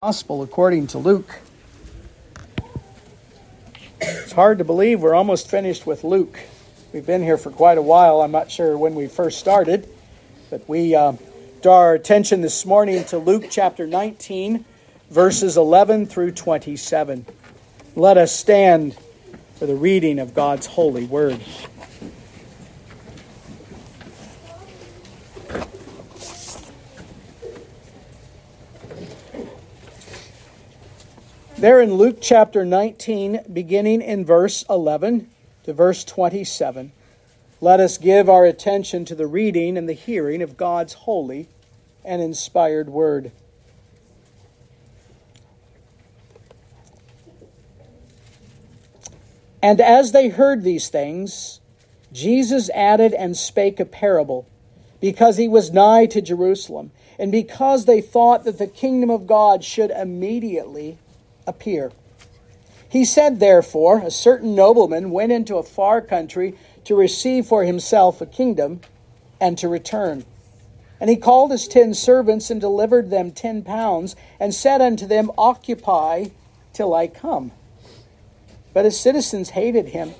Gospel according to Luke. It's hard to believe we're almost finished with Luke. We've been here for quite a while. I'm not sure when we first started, but we draw our attention this morning to Luke chapter 19, verses 11 through 27. Let us stand for the reading of God's holy word. There in Luke chapter 19, beginning in verse 11 to verse 27, let us give our attention to the reading and the hearing of God's holy and inspired word. And as they heard these things, Jesus added and spake a parable, because he was nigh to Jerusalem, and because they thought that the kingdom of God should immediately appear. He said, therefore, a certain nobleman went into a far country to receive for himself a kingdom and to return. And he called his 10 servants and delivered them 10 pounds and said unto them, Occupy till I come. But his citizens hated him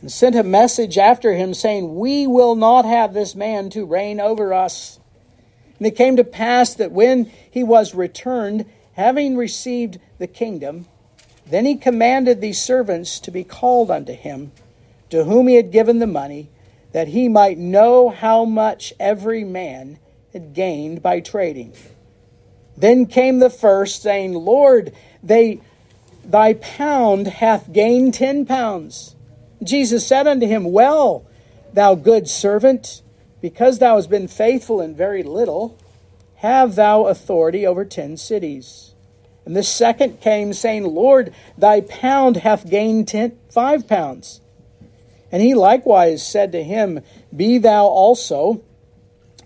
and sent a message after him saying, We will not have this man to reign over us. And it came to pass that when he was returned, having received the kingdom, then he commanded these servants to be called unto him, to whom he had given the money, that he might know how much every man had gained by trading. Then came the first, saying, Lord, thy pound hath gained 10 pounds. Jesus said unto him, Well, thou good servant, because thou hast been faithful in very little, have thou authority over 10 cities. And the second came, saying, Lord, thy pound hath gained 5 pounds. And he likewise said to him, Be thou also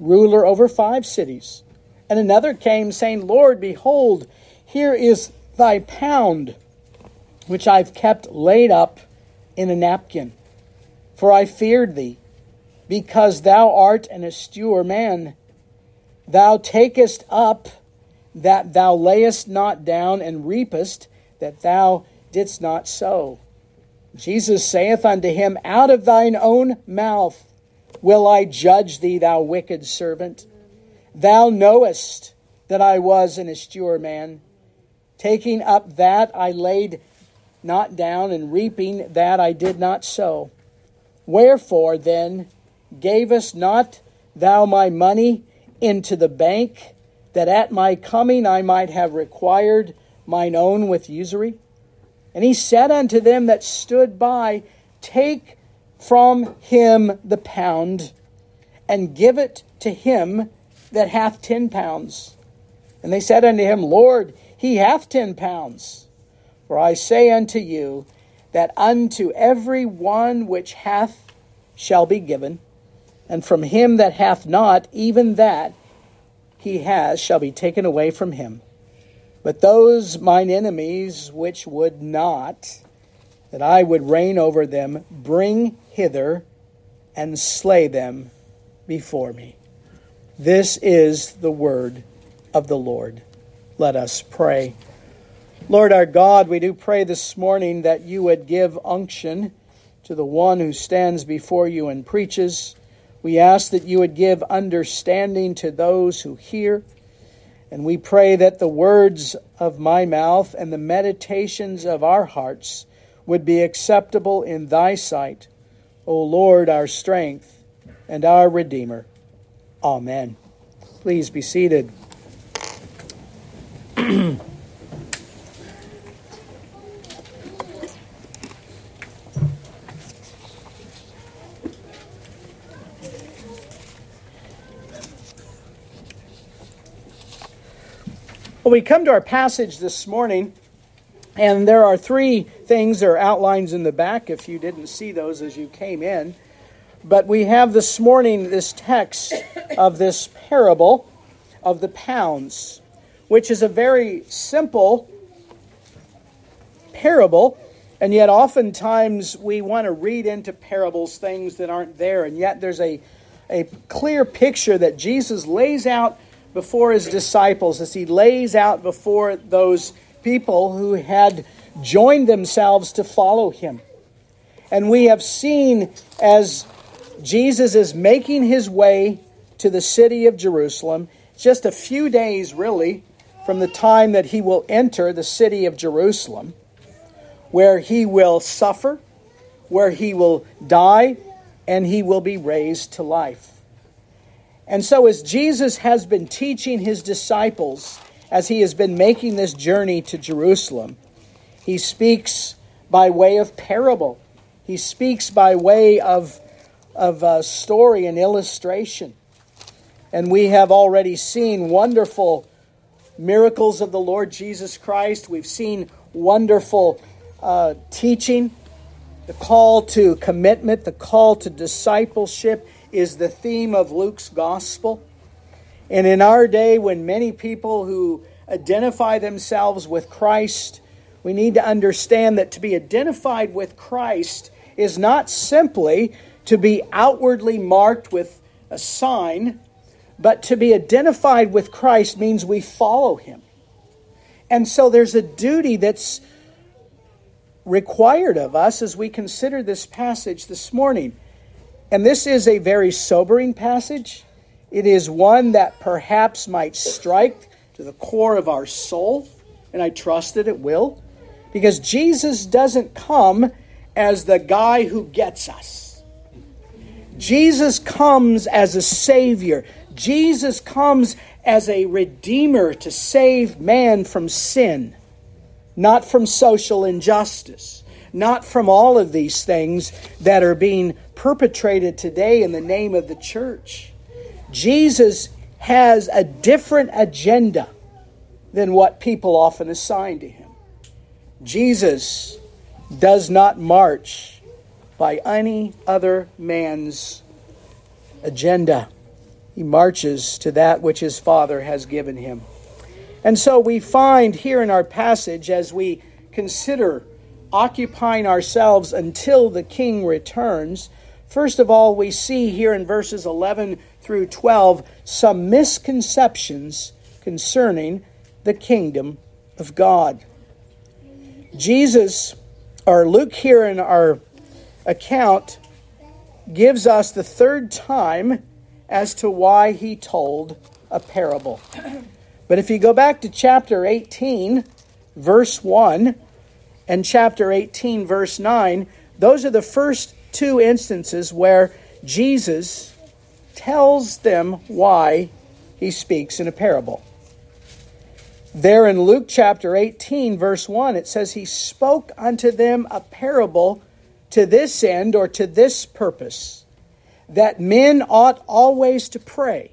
ruler over 5 cities. And another came, saying, Lord, behold, here is thy pound, which I've kept laid up in a napkin. For I feared thee, because thou art an austere man. Thou takest up that thou layest not down, and reapest that thou didst not sow. Jesus saith unto him, Out of thine own mouth will I judge thee, thou wicked servant. Thou knowest that I was an austere man, taking up that I laid not down, and reaping that I did not sow. Wherefore then gavest not thou my money into the bank, that at my coming I might have required mine own with usury? And he said unto them that stood by, Take from him the pound, and give it to him that hath 10 pounds. And they said unto him, Lord, he hath 10 pounds. For I say unto you, that unto every one which hath shall be given, and from him that hath not, even that he has shall be taken away from him. But those mine enemies which would not that I would reign over them, bring hither and slay them before me. This is the word of the Lord. Let us pray. Lord our God, we do pray this morning that you would give unction to the one who stands before you and preaches. We ask that you would give understanding to those who hear, and we pray that the words of my mouth and the meditations of our hearts would be acceptable in thy sight, O Lord, our strength and our Redeemer. Amen. Please be seated. Well, we come to our passage this morning, and there are 3 things that are outlines in the back if you didn't see those as you came in. But we have this morning this text of this parable of the pounds, which is a very simple parable, and yet oftentimes we want to read into parables things that aren't there, and yet there's a clear picture that Jesus lays out before his disciples, as he lays out before those people who had joined themselves to follow him. And we have seen as Jesus is making his way to the city of Jerusalem, just a few days really from the time that he will enter the city of Jerusalem, where he will suffer, where he will die, and he will be raised to life. And so as Jesus has been teaching his disciples, as he has been making this journey to Jerusalem, he speaks by way of parable. He speaks by way of story and illustration. And we have already seen wonderful miracles of the Lord Jesus Christ. We've seen wonderful teaching. The call to commitment, the call to discipleship is the theme of Luke's gospel. And in our day, when many people who identify themselves with Christ, we need to understand that to be identified with Christ is not simply to be outwardly marked with a sign, but to be identified with Christ means we follow him. And so there's a duty that's required of us as we consider this passage this morning. And this is a very sobering passage. It is one that perhaps might strike to the core of our soul, and I trust that it will, because Jesus doesn't come as the guy who gets us. Jesus comes as a Savior. Jesus comes as a Redeemer to save man from sin. Not from social injustice, not from all of these things that are being perpetrated today in the name of the church. Jesus has a different agenda than what people often assign to him. Jesus does not march by any other man's agenda. He marches to that which his Father has given him. And so we find here in our passage, as we consider occupying ourselves until the King returns, first of all, we see here in verses 11 through 12 some misconceptions concerning the kingdom of God. Jesus, or Luke here in our account, gives us the third time as to why he told a parable. But if you go back to chapter 18, verse 1, and chapter 18, verse 9, those are the first two instances where Jesus tells them why he speaks in a parable. There in Luke chapter 18, verse 1, it says, he spoke unto them a parable to this end, or to this purpose, that men ought always to pray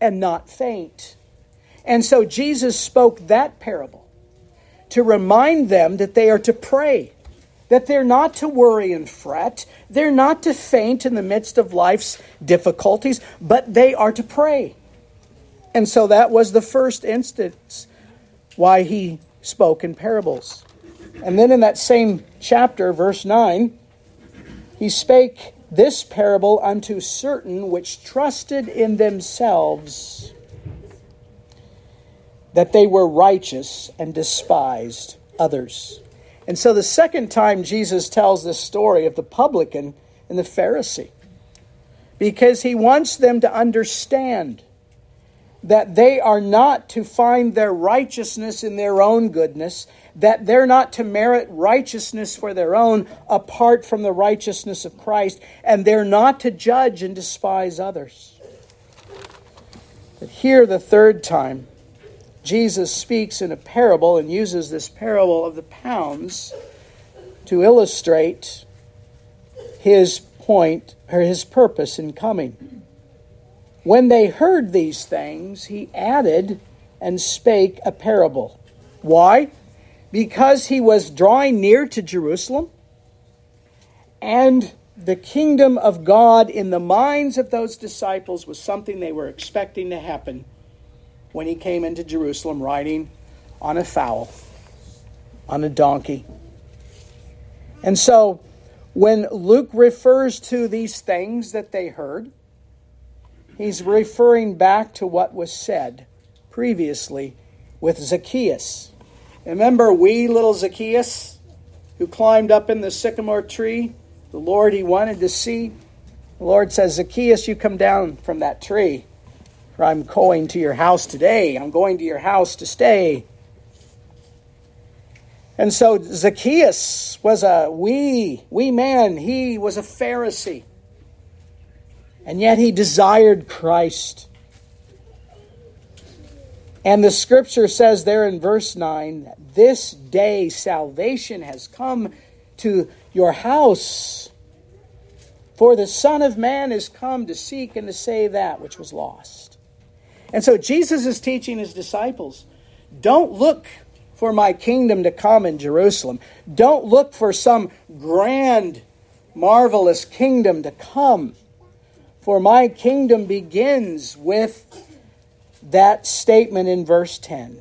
and not faint. And so Jesus spoke that parable to remind them that they are to pray, that they're not to worry and fret, they're not to faint in the midst of life's difficulties, but they are to pray. And so that was the first instance why he spoke in parables. And then in that same chapter, verse 9, he spake this parable unto certain which trusted in themselves that they were righteous and despised others. And so the second time Jesus tells this story of the publican and the Pharisee, because he wants them to understand that they are not to find their righteousness in their own goodness, that they're not to merit righteousness for their own apart from the righteousness of Christ, and they're not to judge and despise others. But here the third time, Jesus speaks in a parable and uses this parable of the pounds to illustrate his point or his purpose in coming. When they heard these things, he added and spake a parable. Why? Because he was drawing near to Jerusalem, and the kingdom of God in the minds of those disciples was something they were expecting to happen when he came into Jerusalem riding on a fowl, on a donkey. And so when Luke refers to these things that they heard, he's referring back to what was said previously with Zacchaeus. Remember wee little Zacchaeus who climbed up in the sycamore tree? The Lord he wanted to see. The Lord says, Zacchaeus, you come down from that tree, for I'm going to your house today. I'm going to your house to stay. And so Zacchaeus was a wee man. He was a Pharisee. And yet he desired Christ. And the scripture says there in verse 9, this day salvation has come to your house. For the Son of Man is come to seek and to save that which was lost. And so Jesus is teaching his disciples, don't look for my kingdom to come in Jerusalem. Don't look for some grand, marvelous kingdom to come. For my kingdom begins with that statement in verse 10,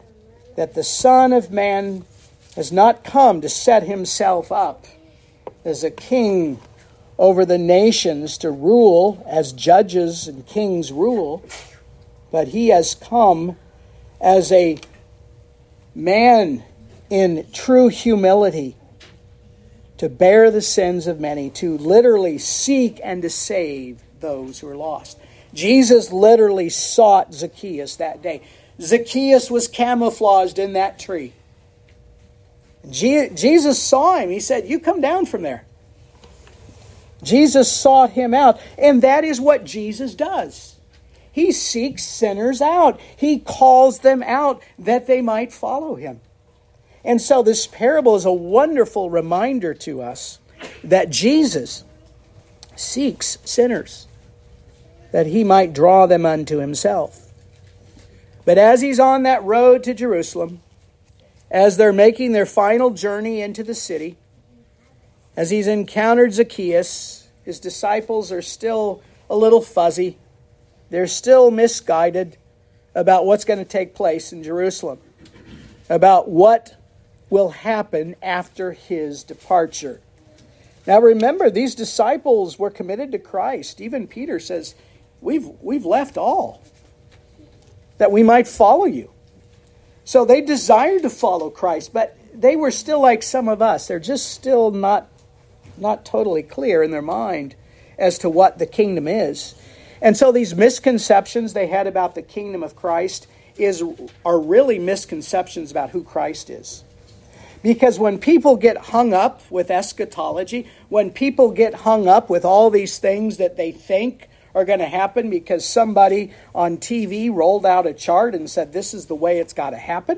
that the Son of Man has not come to set himself up as a king over the nations to rule as judges and kings rule, but he has come as a man in true humility to bear the sins of many, to literally seek and to save those who are lost. Jesus literally sought Zacchaeus that day. Zacchaeus was camouflaged in that tree. Jesus saw him. He said, you come down from there. Jesus sought him out. And that is what Jesus does. He seeks sinners out. He calls them out that they might follow him. And so this parable is a wonderful reminder to us that Jesus seeks sinners, that he might draw them unto himself. But as he's on that road to Jerusalem, as they're making their final journey into the city, as he's encountered Zacchaeus, his disciples are still a little fuzzy. They're still misguided about what's going to take place in Jerusalem, about what will happen after his departure. Now remember, these disciples were committed to Christ. Even Peter says, we've left all that we might follow you. So they desired to follow Christ, but they were still like some of us. They're just still not totally clear in their mind as to what the kingdom is. And so these misconceptions they had about the kingdom of Christ are really misconceptions about who Christ is. Because when people get hung up with eschatology, when people get hung up with all these things that they think are going to happen because somebody on TV rolled out a chart and said, this is the way it's got to happen,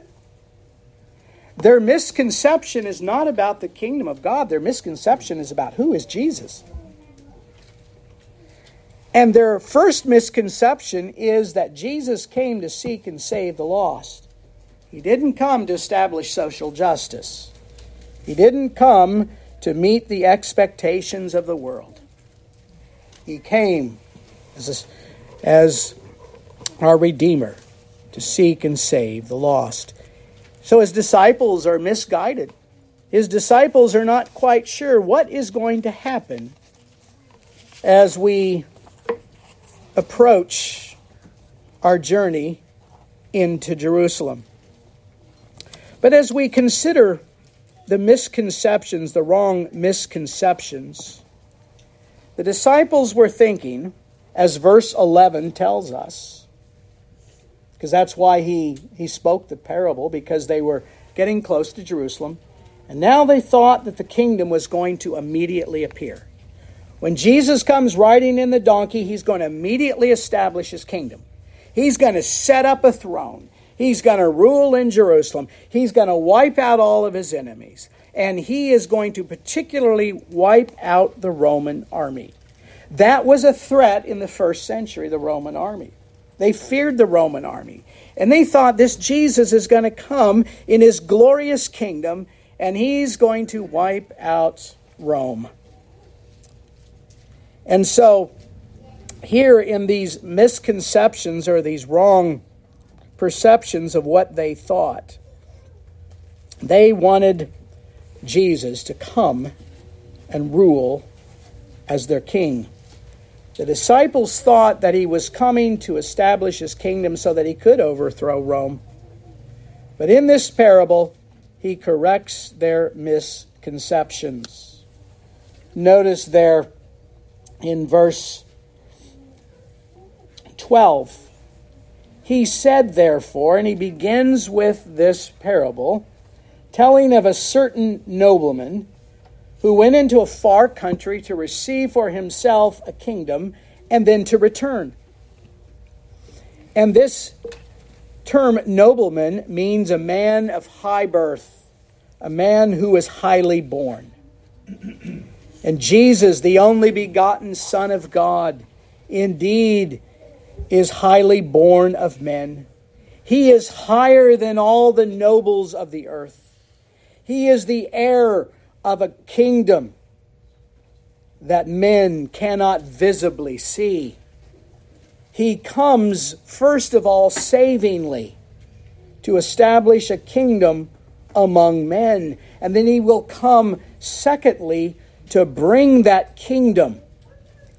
their misconception is not about the kingdom of God. Their misconception is about who is Jesus. And their first misconception is that Jesus came to seek and save the lost. He didn't come to establish social justice. He didn't come to meet the expectations of the world. He came as our Redeemer to seek and save the lost. So his disciples are misguided. His disciples are not quite sure what is going to happen as we approach our journey into Jerusalem. But as we consider the misconceptions, the wrong misconceptions, the disciples were thinking, as verse 11 tells us, because that's why he spoke the parable, because they were getting close to Jerusalem, and now they thought that the kingdom was going to immediately appear. When Jesus comes riding in the donkey, he's going to immediately establish his kingdom. He's going to set up a throne. He's going to rule in Jerusalem. He's going to wipe out all of his enemies. And he is going to particularly wipe out the Roman army. That was a threat in the first century, the Roman army. They feared the Roman army. And they thought this Jesus is going to come in his glorious kingdom, and he's going to wipe out Rome. And so, here in these misconceptions or these wrong perceptions of what they thought, they wanted Jesus to come and rule as their king. The disciples thought that he was coming to establish his kingdom so that he could overthrow Rome. But in this parable, he corrects their misconceptions. Notice there in verse 12, he said, therefore, and he begins with this parable, telling of a certain nobleman who went into a far country to receive for himself a kingdom and then to return. And this term nobleman means a man of high birth, a man who is highly born. And Jesus, the only begotten Son of God, indeed is highly born of men. He is higher than all the nobles of the earth. He is the heir of a kingdom that men cannot visibly see. He comes, first of all, savingly to establish a kingdom among men. And then he will come, secondly, to bring that kingdom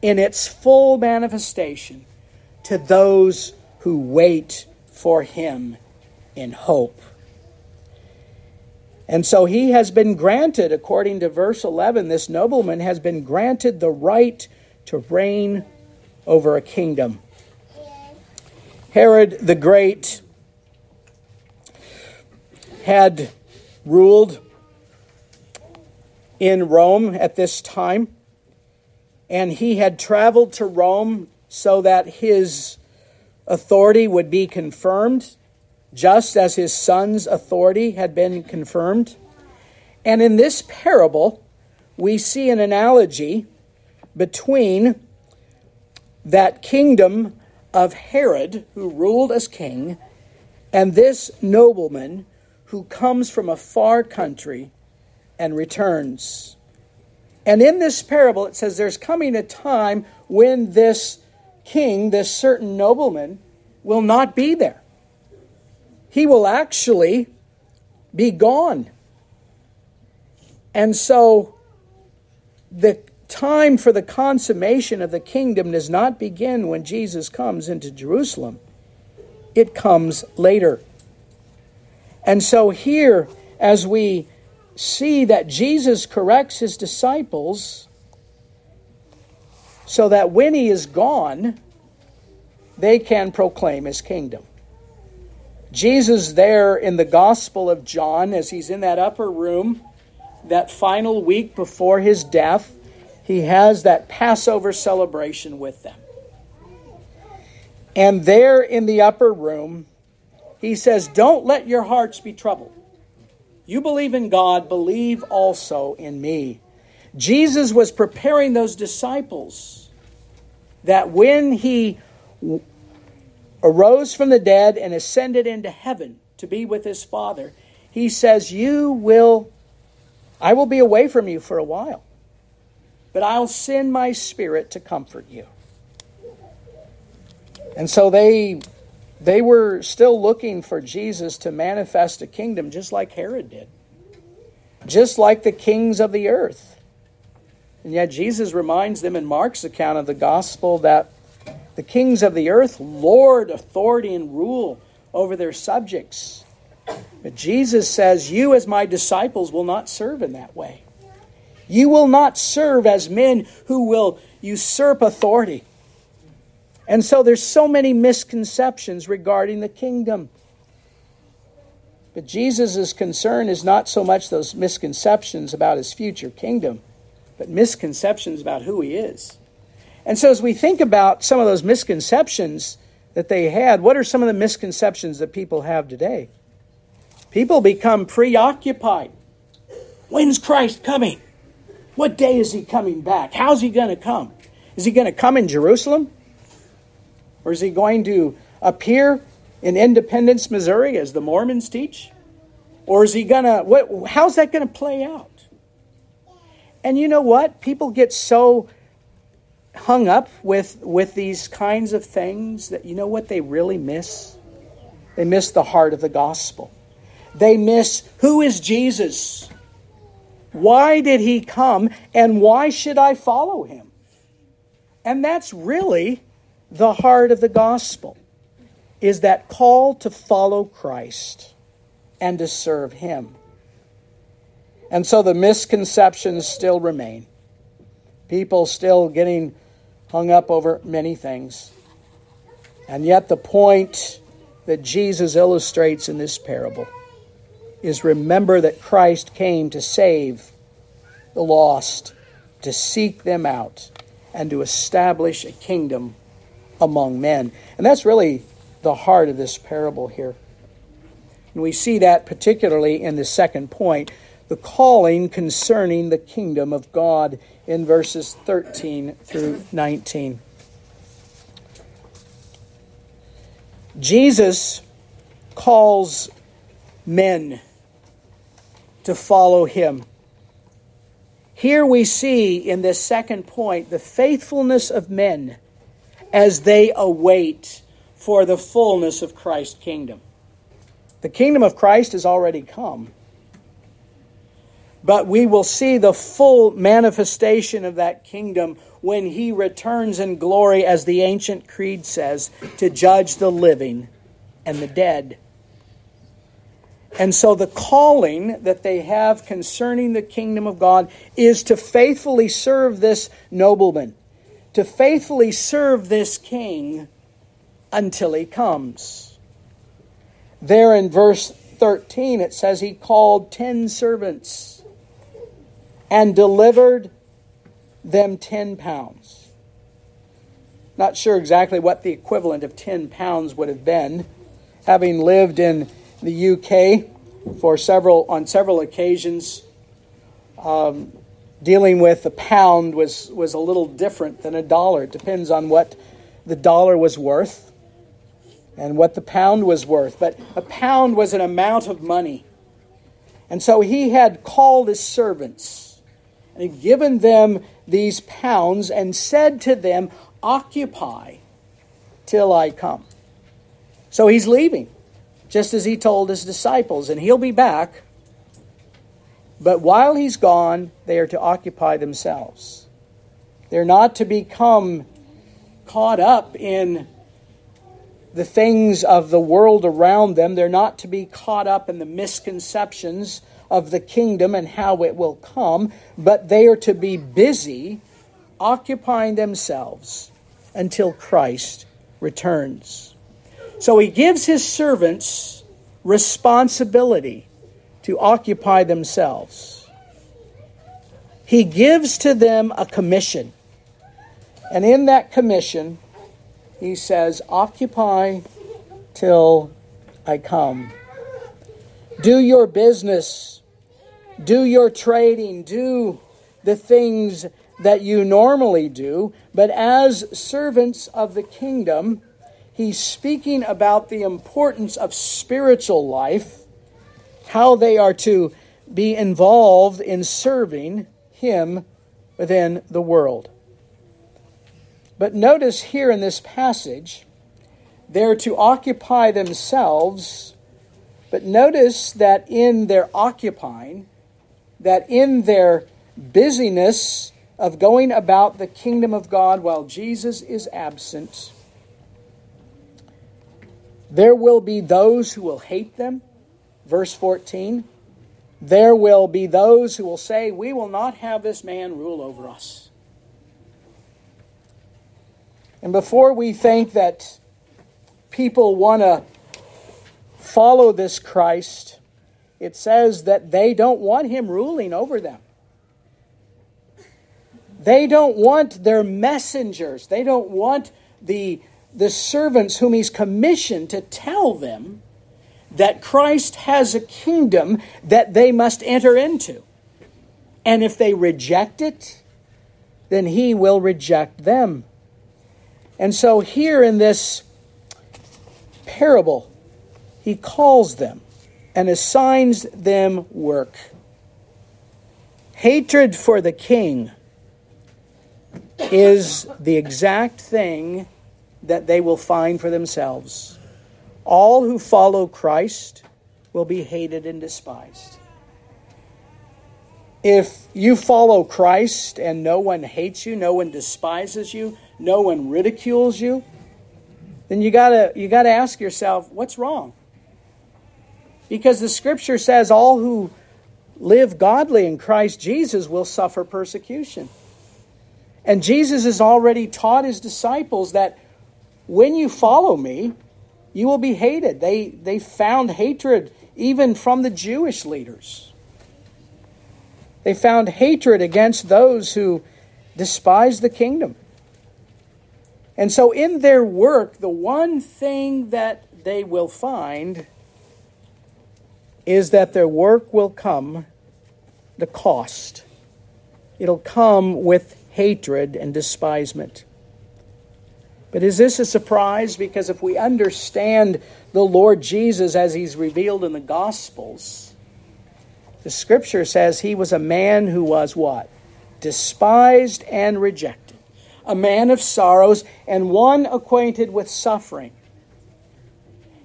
in its full manifestation to those who wait for him in hope. And so he has been granted, according to verse 11, this nobleman has been granted the right to reign over a kingdom. Herod the Great had ruled in Rome at this time, and he had traveled to Rome so that his authority would be confirmed, just as his son's authority had been confirmed. And in this parable, we see an analogy between that kingdom of Herod, who ruled as king, and this nobleman who comes from a far country and returns. And in this parable, it says there's coming a time when this king, this certain nobleman, will not be there. He will actually be gone. And so the time for the consummation of the kingdom does not begin when Jesus comes into Jerusalem. It comes later. And so here, as we see that Jesus corrects his disciples so that when he is gone, they can proclaim his kingdom. Jesus there in the Gospel of John, as he's in that upper room, that final week before his death, he has that Passover celebration with them. And there in the upper room, he says, don't let your hearts be troubled. You believe in God, believe also in me. Jesus was preparing those disciples that when he arose from the dead and ascended into heaven to be with his Father, he says, I will be away from you for a while, but I'll send my Spirit to comfort you. And so they were still looking for Jesus to manifest a kingdom just like Herod did, just like the kings of the earth. And yet Jesus reminds them in Mark's account of the gospel that the kings of the earth lord authority and rule over their subjects. But Jesus says, you as my disciples will not serve in that way. You will not serve as men who will usurp authority. And so there's so many misconceptions regarding the kingdom. But Jesus' concern is not so much those misconceptions about his future kingdom, but misconceptions about who he is. And so as we think about some of those misconceptions that they had, what are some of the misconceptions that people have today? People become preoccupied. When's Christ coming? What day is he coming back? How's he going to come? Is he going to come in Jerusalem? Or is he going to appear in Independence, Missouri, as the Mormons teach? Or is he going to... How's that going to play out? And you know what? People get so hung up with these kinds of things that you know what they really miss? They miss the heart of the gospel. They miss who is Jesus? Why did he come? And why should I follow him? And that's really the heart of the gospel, is that call to follow Christ and to serve him. And so the misconceptions still remain. People still getting hung up over many things. And yet the point that Jesus illustrates in this parable is, remember that Christ came to save the lost, to seek them out, and to establish a kingdom among men. And that's really the heart of this parable here. And we see that particularly in the second point, the calling concerning the kingdom of God in verses 13 through 19. Jesus calls men to follow him. Here we see in this second point the faithfulness of men as they await for the fullness of Christ's kingdom. The kingdom of Christ has already come, but we will see the full manifestation of that kingdom when he returns in glory, as the ancient creed says, to judge the living and the dead. And so the calling that they have concerning the kingdom of God is to faithfully serve this nobleman, to faithfully serve this king until he comes. There in verse 13, it says he called 10 servants and delivered them 10 pounds. Not sure exactly what the equivalent of 10 pounds would have been. Having lived in the UK on several occasions, dealing with the pound was a little different than a dollar. It depends on what the dollar was worth and what the pound was worth. But a pound was an amount of money. And so he had called his servants and had given them these pounds and said to them, "Occupy till I come." So he's leaving, just as he told his disciples, and he'll be back. But while he's gone, they are to occupy themselves. They're not to become caught up in the things of the world around them. They're not to be caught up in the misconceptions of the kingdom and how it will come, but they are to be busy occupying themselves until Christ returns. So he gives his servants responsibility to occupy themselves. He gives to them a commission. And in that commission, he says, "Occupy till I come." Do your business. Do your trading. Do the things that you normally do. But as servants of the kingdom, he's speaking about the importance of spiritual life, how they are to be involved in serving him within the world. But notice here in this passage, they're to occupy themselves, but notice that in their occupying, that in their busyness of going about the kingdom of God while Jesus is absent, there will be those who will hate them. Verse 14. There will be those who will say, "We will not have this man rule over us." And before we think that people want to follow this Christ, it says that they don't want him ruling over them. They don't want their messengers. They don't want the servants whom he's commissioned to tell them that Christ has a kingdom that they must enter into. And if they reject it, then he will reject them. And so here in this parable, he calls them and assigns them work. Hatred for the king is the exact thing that they will find for themselves. All who follow Christ will be hated and despised. If you follow Christ and no one hates you, no one despises you, no one ridicules you, then you gotta ask yourself, what's wrong? Because the scripture says all who live godly in Christ Jesus will suffer persecution. And Jesus has already taught his disciples that when you follow me, you will be hated. They found hatred even from the Jewish leaders. They found hatred against those who despised the kingdom. And so in their work, the one thing that they will find is that their work will come the cost. It'll come with hatred and despisement. But is this a surprise? Because if we understand the Lord Jesus as he's revealed in the Gospels, the Scripture says he was a man who was what? Despised and rejected. A man of sorrows and one acquainted with suffering.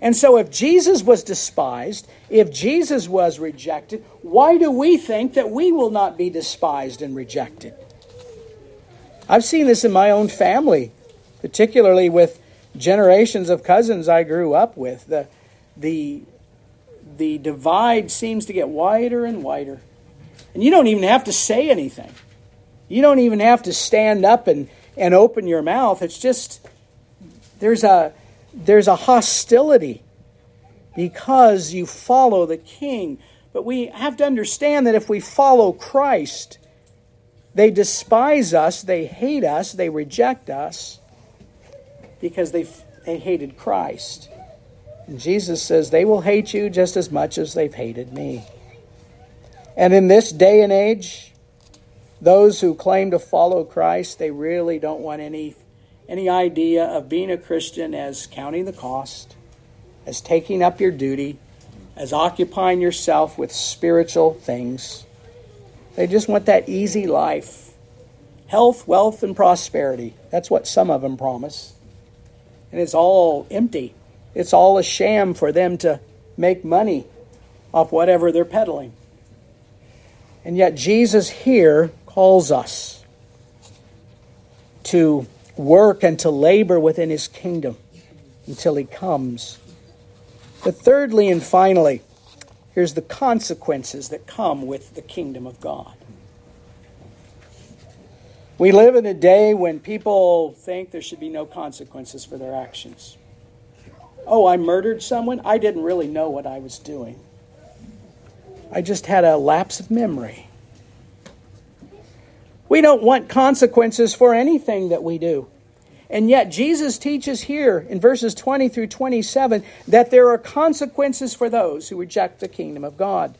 And so if Jesus was despised, if Jesus was rejected, why do we think that we will not be despised and rejected? I've seen this in my own family, particularly with generations of cousins I grew up with. The divide seems to get wider and wider. And you don't even have to say anything. You don't even have to stand up and open your mouth. It's just, there's a hostility because you follow the king. But we have to understand that if we follow Christ, they despise us, they hate us, they reject us because they hated Christ. And Jesus says, they will hate you just as much as they've hated me. And in this day and age, those who claim to follow Christ, they really don't want any idea of being a Christian as counting the cost, as taking up your duty, as occupying yourself with spiritual things. They just want that easy life. Health, wealth, and prosperity. That's what some of them promise. And it's all empty. It's all a sham for them to make money off whatever they're peddling. And yet Jesus here calls us to work and to labor within his kingdom until he comes. But thirdly and finally, here's the consequences that come with the kingdom of God. We live in a day when people think there should be no consequences for their actions. Oh, I murdered someone? I didn't really know what I was doing. I just had a lapse of memory. We don't want consequences for anything that we do. And yet Jesus teaches here in verses 20 through 27 that there are consequences for those who reject the kingdom of God.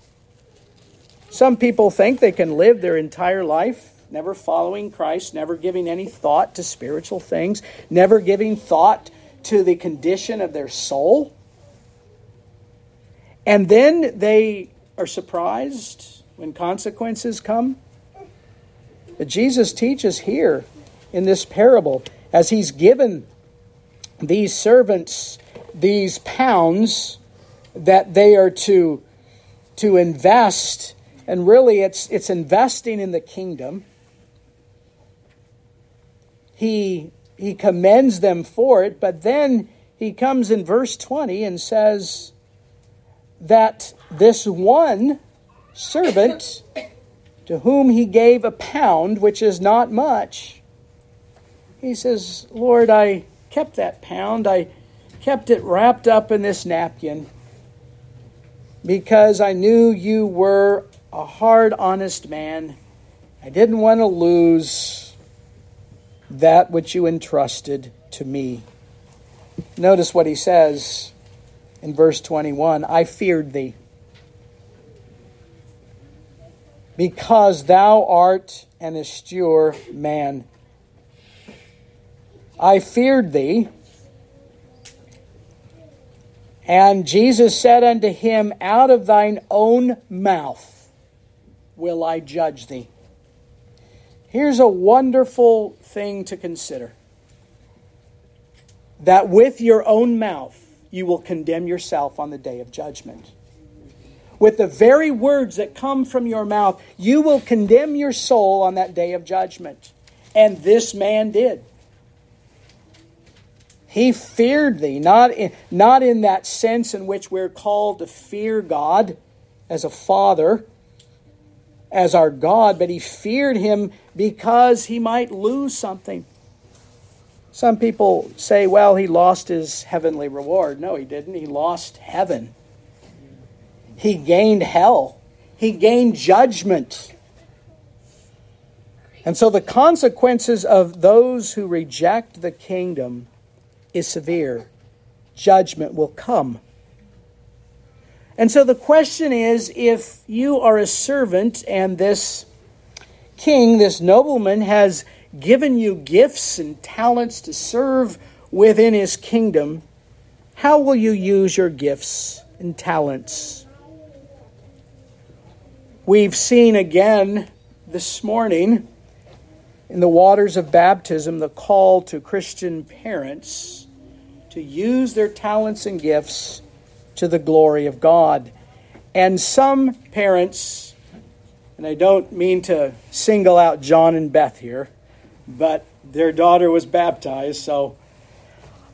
Some people think they can live their entire life never following Christ, never giving any thought to spiritual things, never giving thought to the condition of their soul. And then they are surprised when consequences come. But Jesus teaches here in this parable, as he's given these servants these pounds that they are to invest, and really it's investing in the kingdom. He commends them for it, but then he comes in verse 20 and says that this one servant to whom he gave a pound, which is not much, he says, Lord, I kept that pound. I kept it wrapped up in this napkin because I knew you were a hard, honest man. I didn't want to lose that which you entrusted to me. Notice what he says in verse 21. I feared thee because thou art an austere man. I feared thee. And Jesus said unto him, out of thine own mouth will I judge thee. Here's a wonderful thing to consider. That with your own mouth, you will condemn yourself on the day of judgment. With the very words that come from your mouth, you will condemn your soul on that day of judgment. And this man did. He feared thee, not in that sense in which we're called to fear God as a father, as our God, but he feared him because he might lose something. Some people say, well, he lost his heavenly reward. No, he didn't. He lost heaven. He gained hell. He gained judgment. And so the consequences of those who reject the kingdom is severe. Judgment will come. And so the question is, if you are a servant and this king, this nobleman, has given you gifts and talents to serve within his kingdom, how will you use your gifts and talents? We've seen again this morning in the waters of baptism the call to Christian parents to use their talents and gifts to the glory of God. And some parents, and I don't mean to single out John and Beth here, but their daughter was baptized, so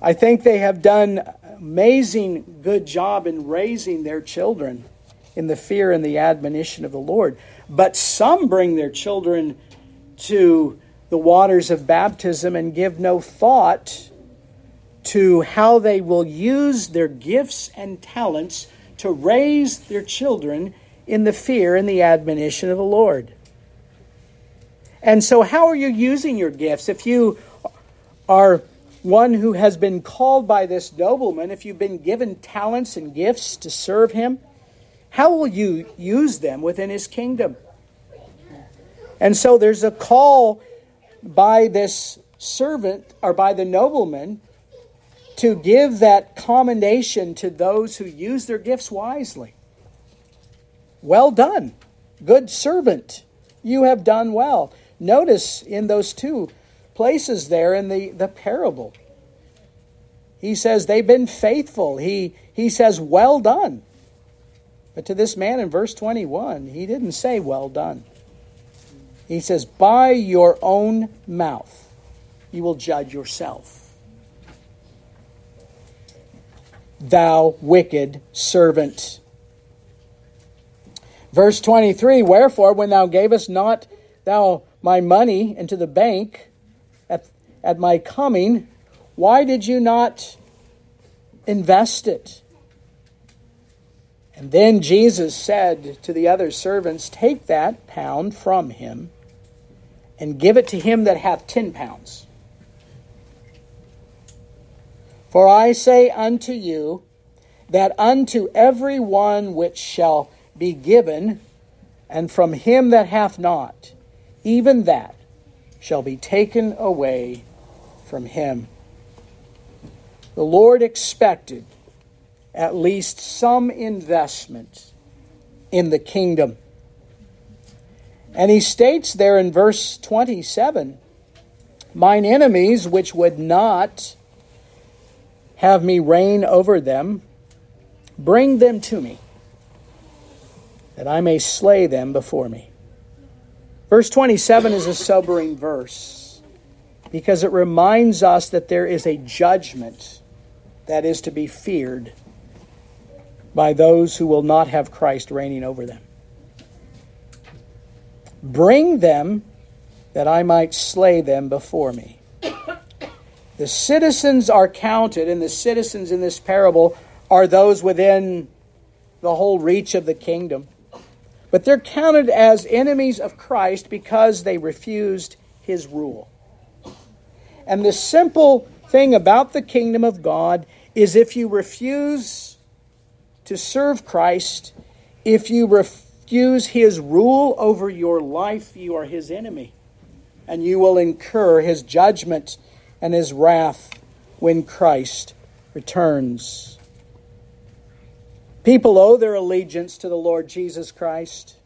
I think they have done an amazing good job in raising their children in the fear and the admonition of the Lord. But some bring their children to the waters of baptism and give no thought to how they will use their gifts and talents to raise their children in the fear and the admonition of the Lord. And so how are you using your gifts? If you are one who has been called by this nobleman, if you've been given talents and gifts to serve him, how will you use them within his kingdom? And so there's a call by this servant, or by the nobleman, to give that commendation to those who use their gifts wisely. Well done, good servant. You have done well. Notice in those two places there in the parable, he says they've been faithful. He says, well done. But to this man in verse 21, he didn't say well done. He says, by your own mouth you will judge yourself, thou wicked servant. Verse 23, wherefore, when thou gavest not thou my money into the bank at my coming, why did you not invest it? And then Jesus said to the other servants, take that pound from him and give it to him that hath 10 pounds. For I say unto you, that unto every one which shall be given, and from him that hath not, even that shall be taken away from him. The Lord expected at least some investment in the kingdom. And he states there in verse 27, mine enemies which would not have me reign over them, bring them to me, that I may slay them before me. Verse 27 is a sobering verse, because it reminds us that there is a judgment that is to be feared by those who will not have Christ reigning over them. Bring them, that I might slay them before me. The citizens are counted, and the citizens in this parable are those within the whole reach of the kingdom. But they're counted as enemies of Christ because they refused his rule. And the simple thing about the kingdom of God is, if you refuse to serve Christ, if you refuse his rule over your life, you are his enemy, and you will incur his judgment and his wrath when Christ returns. People owe their allegiance to the Lord Jesus Christ.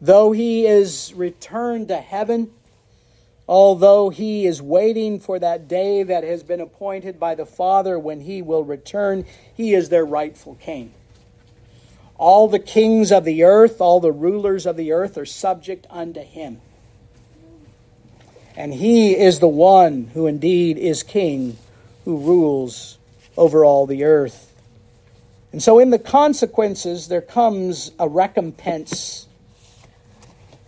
Though he is returned to heaven, although he is waiting for that day that has been appointed by the Father when he will return, he is their rightful king. All the kings of the earth, all the rulers of the earth are subject unto him. And he is the one who indeed is king who rules over all the earth. And so in the consequences, there comes a recompense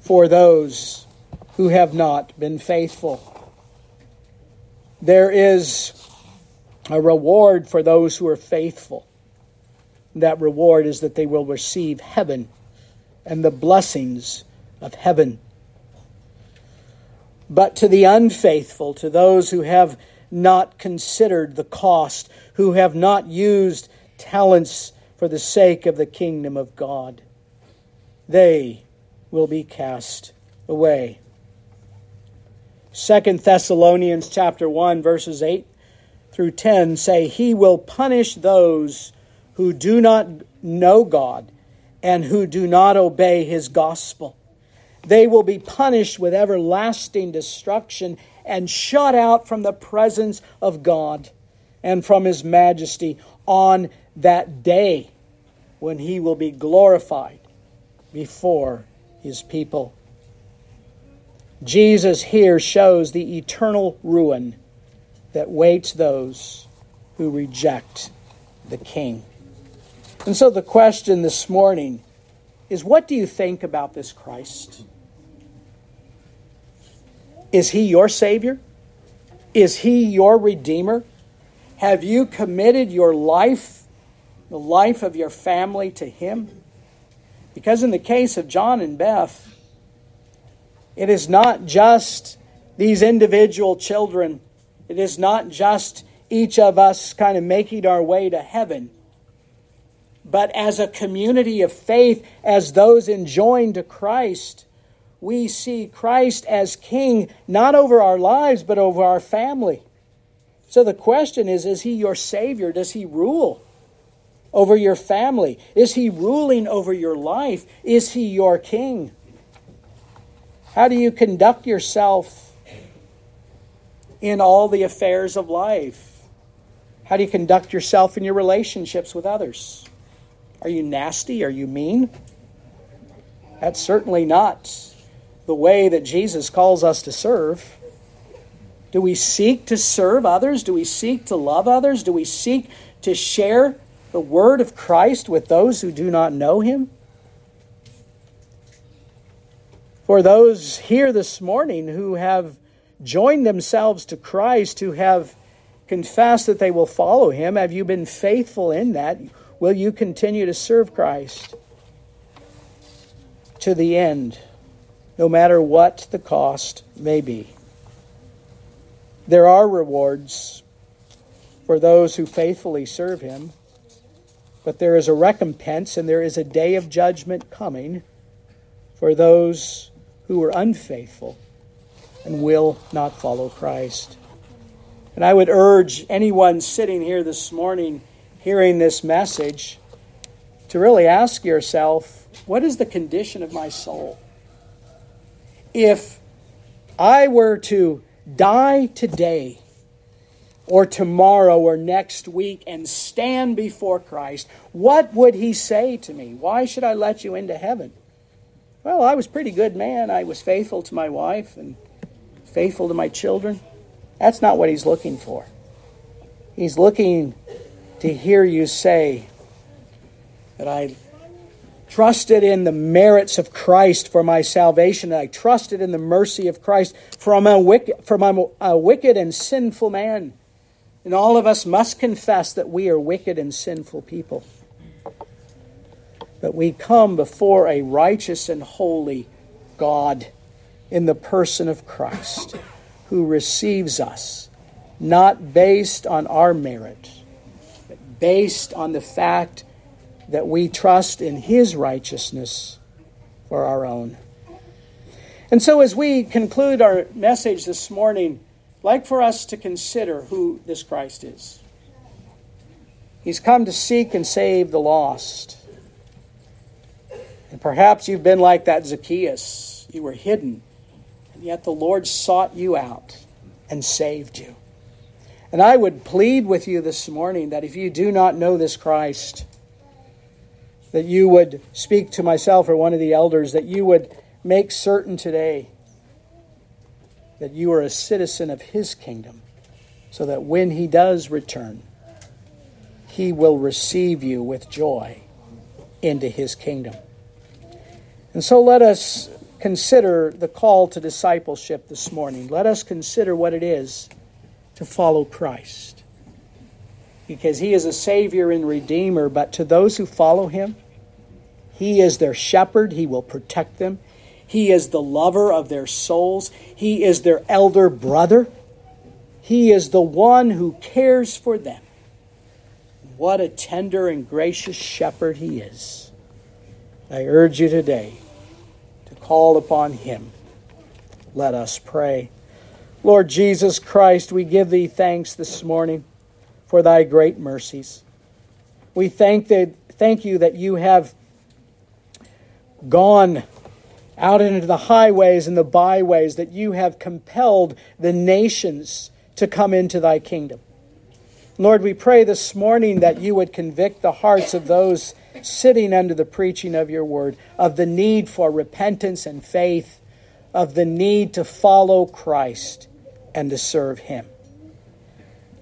for those who have not been faithful. There is a reward for those who are faithful. That reward is that they will receive heaven and the blessings of heaven. But to the unfaithful, to those who have not considered the cost, who have not used talents for the sake of the kingdom of God, they will be cast away. 2 Thessalonians chapter 1, verses 8 through 10 say, "He will punish those who do not know God and who do not obey His gospel. They will be punished with everlasting destruction and shut out from the presence of God and from His majesty on that day when He will be glorified before His people." Jesus here shows the eternal ruin that waits those who reject the King. And so the question this morning is, what do you think about this Christ? Is He your Savior? Is He your Redeemer? Have you committed your life, the life of your family, to Him? Because in the case of John and Beth, it is not just these individual children. It is not just each of us kind of making our way to heaven. But as a community of faith, as those enjoined to Christ, we see Christ as King, not over our lives, but over our family. So the question is He your Savior? Does He rule over your family? Is He ruling over your life? Is He your King? How do you conduct yourself in all the affairs of life? How do you conduct yourself in your relationships with others? Are you nasty? Are you mean? That's certainly not the way that Jesus calls us to serve. Do we seek to serve others? Do we seek to love others? Do we seek to share the word of Christ with those who do not know Him? For those here this morning who have joined themselves to Christ, who have confessed that they will follow Him, have you been faithful in that? Will you continue to serve Christ to the end, no matter what the cost may be? There are rewards for those who faithfully serve Him, but there is a recompense and there is a day of judgment coming for those who were unfaithful and will not follow Christ. And I would urge anyone sitting here this morning, hearing this message, to really ask yourself, what is the condition of my soul? If I were to die today or tomorrow or next week and stand before Christ, what would He say to me? Why should I let you into heaven? Well, I was a pretty good man. I was faithful to my wife and faithful to my children. That's not what He's looking for. He's looking to hear you say that I trusted in the merits of Christ for my salvation. And I trusted in the mercy of Christ for I'm a wicked and sinful man. And all of us must confess that we are wicked and sinful people. But we come before a righteous and holy God in the person of Christ, who receives us not based on our merit, but based on the fact that we trust in His righteousness for our own. And so as we conclude our message this morning, I'd like for us to consider who this Christ is. He's come to seek and save the lost. And perhaps you've been like that Zacchaeus. You were hidden, and yet the Lord sought you out and saved you. And I would plead with you this morning that if you do not know this Christ, that you would speak to myself or one of the elders, that you would make certain today that you are a citizen of His kingdom so that when he does return, he will receive you with joy into his kingdom. And so let us consider the call to discipleship this morning. Let us consider what it is to follow Christ. Because he is a Savior and Redeemer, but to those who follow him, he is their shepherd. He will protect them. He is the lover of their souls. He is their elder brother. He is the one who cares for them. What a tender and gracious shepherd he is. I urge you today to call upon him. Let us pray. Lord Jesus Christ, we give thee thanks this morning for thy great mercies. We thank you that you have gone out into the highways and the byways, that you have compelled the nations to come into thy kingdom. Lord, we pray this morning that you would convict the hearts of those sitting under the preaching of your word, of the need for repentance and faith, of the need to follow Christ and to serve him.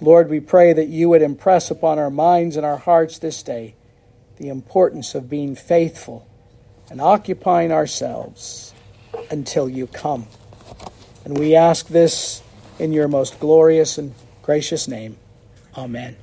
Lord, we pray that you would impress upon our minds and our hearts this day the importance of being faithful and occupying ourselves until you come. And we ask this in your most glorious and gracious name. Amen.